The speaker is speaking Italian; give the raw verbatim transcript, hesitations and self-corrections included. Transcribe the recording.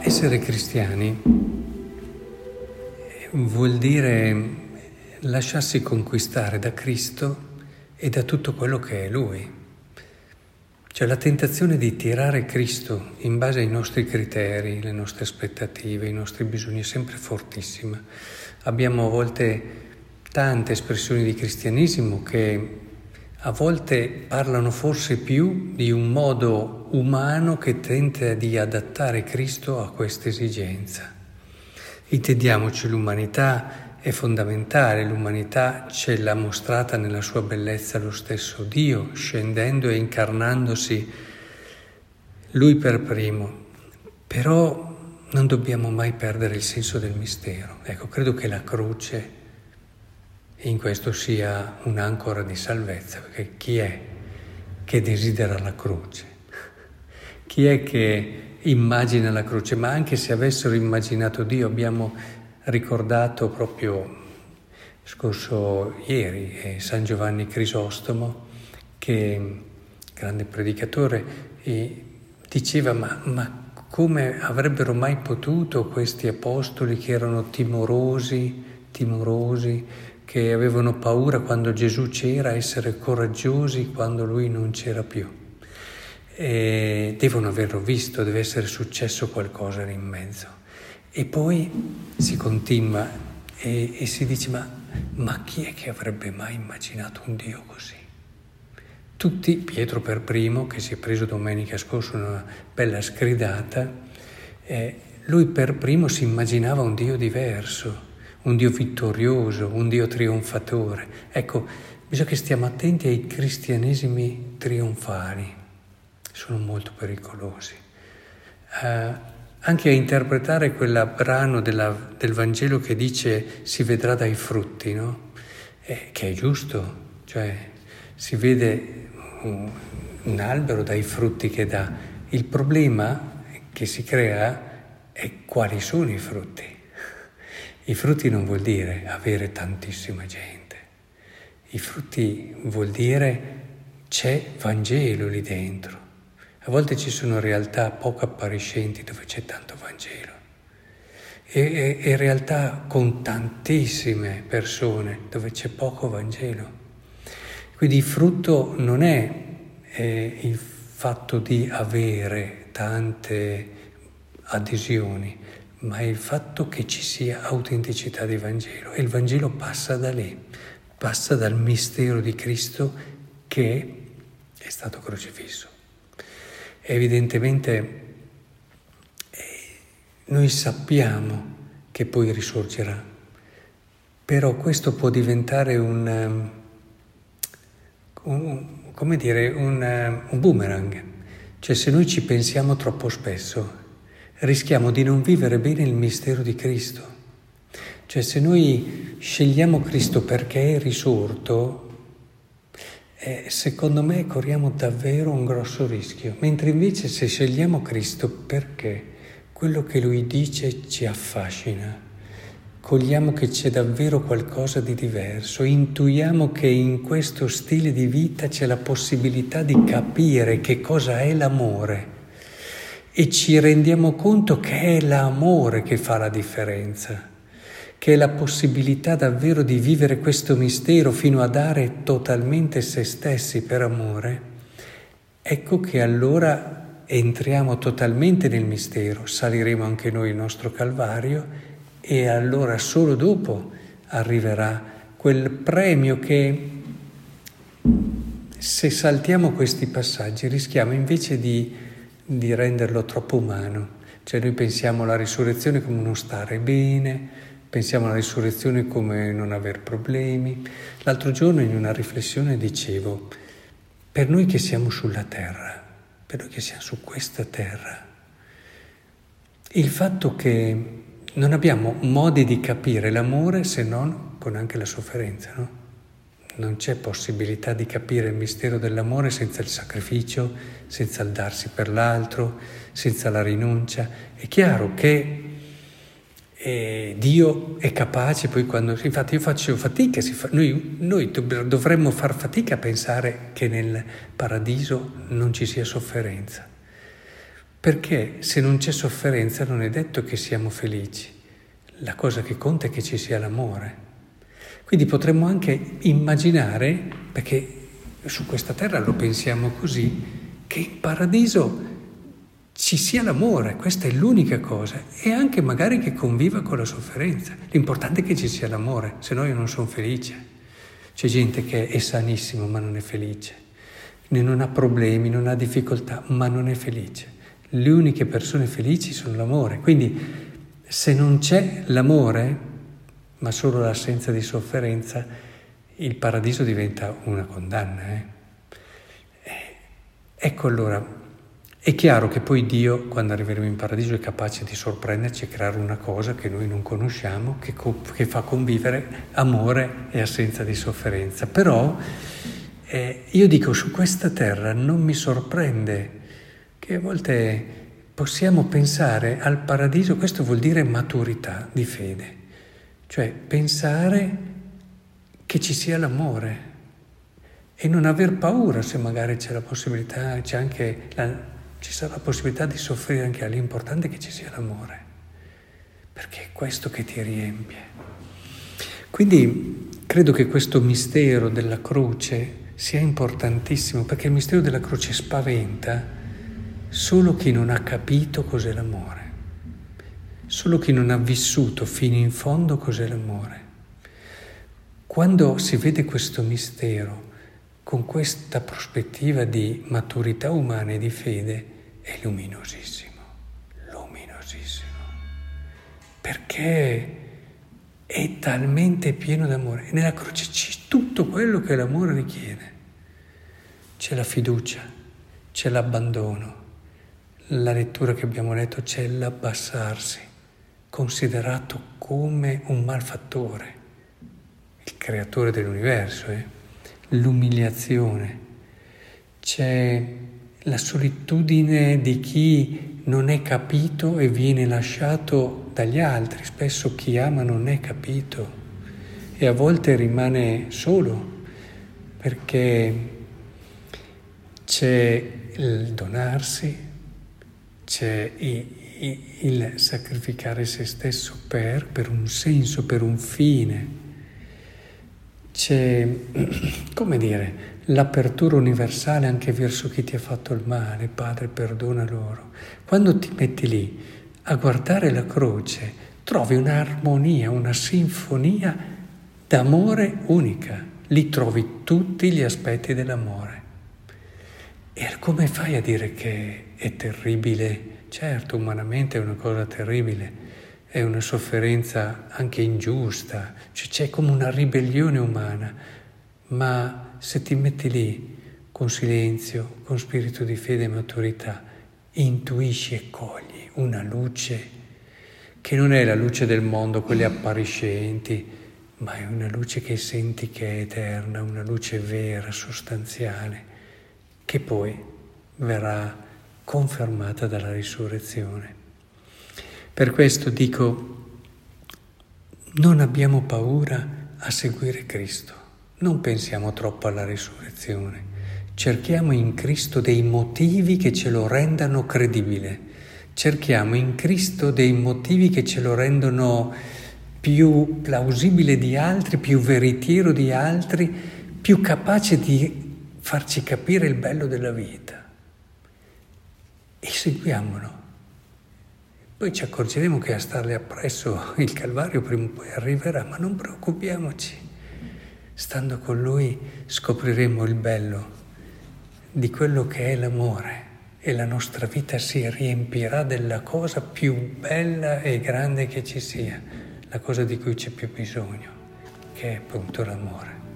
Essere cristiani vuol dire lasciarsi conquistare da Cristo e da tutto quello che è Lui. Cioè la tentazione di tirare Cristo in base ai nostri criteri, le nostre aspettative, i nostri bisogni è sempre fortissima. Abbiamo a volte tante espressioni di cristianesimo che a volte parlano forse più di un modo umano che tenta di adattare Cristo a questa esigenza. Intendiamoci, l'umanità è fondamentale, l'umanità ce l'ha mostrata nella sua bellezza lo stesso Dio, scendendo e incarnandosi Lui per primo. Però non dobbiamo mai perdere il senso del mistero. Ecco, credo che la croce in questo sia un'ancora di salvezza, perché chi è che desidera la croce? Chi è che immagina la croce? Ma anche se avessero immaginato Dio, abbiamo ricordato proprio scorso ieri eh, San Giovanni Crisostomo, che grande predicatore, eh, diceva ma, ma come avrebbero mai potuto questi apostoli che erano timorosi, timorosi, che avevano paura quando Gesù c'era, essere coraggiosi quando Lui non c'era più? E devono averlo visto, deve essere successo qualcosa lì in mezzo. E poi si continua e, e si dice ma, ma chi è che avrebbe mai immaginato un Dio così? Tutti, Pietro per primo, che si è preso domenica scorsa una bella scridata, eh, lui per primo si immaginava un Dio diverso, un Dio vittorioso, un Dio trionfatore. Ecco, bisogna che stiamo attenti ai cristianesimi trionfali. Sono molto pericolosi. Eh, anche a interpretare quel brano della, del Vangelo che dice si vedrà dai frutti, no? Eh, che è giusto, cioè si vede un, un albero dai frutti che dà. Il problema che si crea è quali sono i frutti. I frutti non vuol dire avere tantissima gente, i frutti vuol dire c'è Vangelo lì dentro. A volte ci sono realtà poco appariscenti dove c'è tanto Vangelo e, e, e realtà con tantissime persone dove c'è poco Vangelo. Quindi il frutto non è eh, il fatto di avere tante adesioni, ma è il fatto che ci sia autenticità di Vangelo, e il Vangelo passa da lì, passa dal mistero di Cristo che è stato crocifisso. Evidentemente noi sappiamo che poi risorgerà, però questo può diventare un, un come dire, un, un boomerang. Cioè se noi ci pensiamo troppo spesso rischiamo di non vivere bene il mistero di Cristo. Cioè se noi scegliamo Cristo perché è risorto, Eh, secondo me corriamo davvero un grosso rischio, mentre invece se scegliamo Cristo perché quello che Lui dice ci affascina, cogliamo che c'è davvero qualcosa di diverso, intuiamo che in questo stile di vita c'è la possibilità di capire che cosa è l'amore e ci rendiamo conto che è l'amore che fa la differenza, che è la possibilità davvero di vivere questo mistero fino a dare totalmente se stessi per amore. Ecco che allora entriamo totalmente nel mistero, saliremo anche noi il nostro Calvario, e allora solo dopo arriverà quel premio che, se saltiamo questi passaggi, rischiamo invece di, di renderlo troppo umano. Cioè noi pensiamo alla risurrezione come uno stare bene, pensiamo alla risurrezione come non aver problemi. L'altro giorno in una riflessione dicevo, per noi che siamo sulla terra, per noi che siamo su questa terra, il fatto che non abbiamo modi di capire l'amore se non con anche la sofferenza, no? Non c'è possibilità di capire il mistero dell'amore senza il sacrificio, senza il darsi per l'altro, senza la rinuncia. È chiaro che E Dio è capace poi quando... Infatti io faccio fatica, si fa, noi, noi dovremmo far fatica a pensare che nel paradiso non ci sia sofferenza. Perché se non c'è sofferenza non è detto che siamo felici. La cosa che conta è che ci sia l'amore. Quindi potremmo anche immaginare, perché su questa terra lo pensiamo così, che in paradiso ci sia l'amore, questa è l'unica cosa, e anche magari che conviva con la sofferenza. L'importante è che ci sia l'amore, se no io non sono felice. C'è gente che è sanissima ma non è felice, non ha problemi, non ha difficoltà, ma non è felice. Le uniche persone felici sono l'amore. Quindi se non c'è l'amore, ma solo l'assenza di sofferenza, il paradiso diventa una condanna. Eh? Ecco allora, è chiaro che poi Dio, quando arriveremo in paradiso, è capace di sorprenderci e creare una cosa che noi non conosciamo, che, co- che fa convivere amore e assenza di sofferenza. Però eh, io dico, su questa terra non mi sorprende che a volte possiamo pensare al paradiso, questo vuol dire maturità di fede, cioè pensare che ci sia l'amore e non aver paura se magari c'è la possibilità, c'è anche la, ci sarà la possibilità di soffrire anche lì, l'importante è che ci sia l'amore, perché è questo che ti riempie. Quindi credo che questo mistero della croce sia importantissimo, perché il mistero della croce spaventa solo chi non ha capito cos'è l'amore, solo chi non ha vissuto fino in fondo cos'è l'amore. Quando si vede questo mistero con questa prospettiva di maturità umana e di fede, è luminosissimo, luminosissimo, perché è talmente pieno d'amore. Nella croce c'è tutto quello che l'amore richiede, c'è la fiducia, c'è l'abbandono. La lettura che abbiamo letto c'è l'abbassarsi, considerato come un malfattore, il creatore dell'universo, eh? L'umiliazione, c'è la solitudine di chi non è capito e viene lasciato dagli altri, spesso chi ama non è capito e a volte rimane solo, perché c'è il donarsi, c'è il sacrificare se stesso per, per un senso, per un fine. C'è, come dire, l'apertura universale anche verso chi ti ha fatto il male. Padre, perdona loro. Quando ti metti lì a guardare la croce, trovi un'armonia, una sinfonia d'amore unica. Lì trovi tutti gli aspetti dell'amore. E come fai a dire che è terribile? Certo, umanamente è una cosa terribile, è una sofferenza anche ingiusta, cioè c'è come una ribellione umana, ma se ti metti lì con silenzio, con spirito di fede e maturità, intuisci e cogli una luce che non è la luce del mondo, quelle appariscenti, ma è una luce che senti che è eterna, una luce vera, sostanziale, che poi verrà confermata dalla risurrezione. Per questo dico, non abbiamo paura a seguire Cristo, non pensiamo troppo alla risurrezione, cerchiamo in Cristo dei motivi che ce lo rendano credibile, cerchiamo in Cristo dei motivi che ce lo rendono più plausibile di altri, più veritiero di altri, più capace di farci capire il bello della vita e seguiamolo. Poi ci accorgeremo che a starle appresso il Calvario prima o poi arriverà, ma non preoccupiamoci. Stando con Lui scopriremo il bello di quello che è l'amore e la nostra vita si riempirà della cosa più bella e grande che ci sia, la cosa di cui c'è più bisogno, che è appunto l'amore.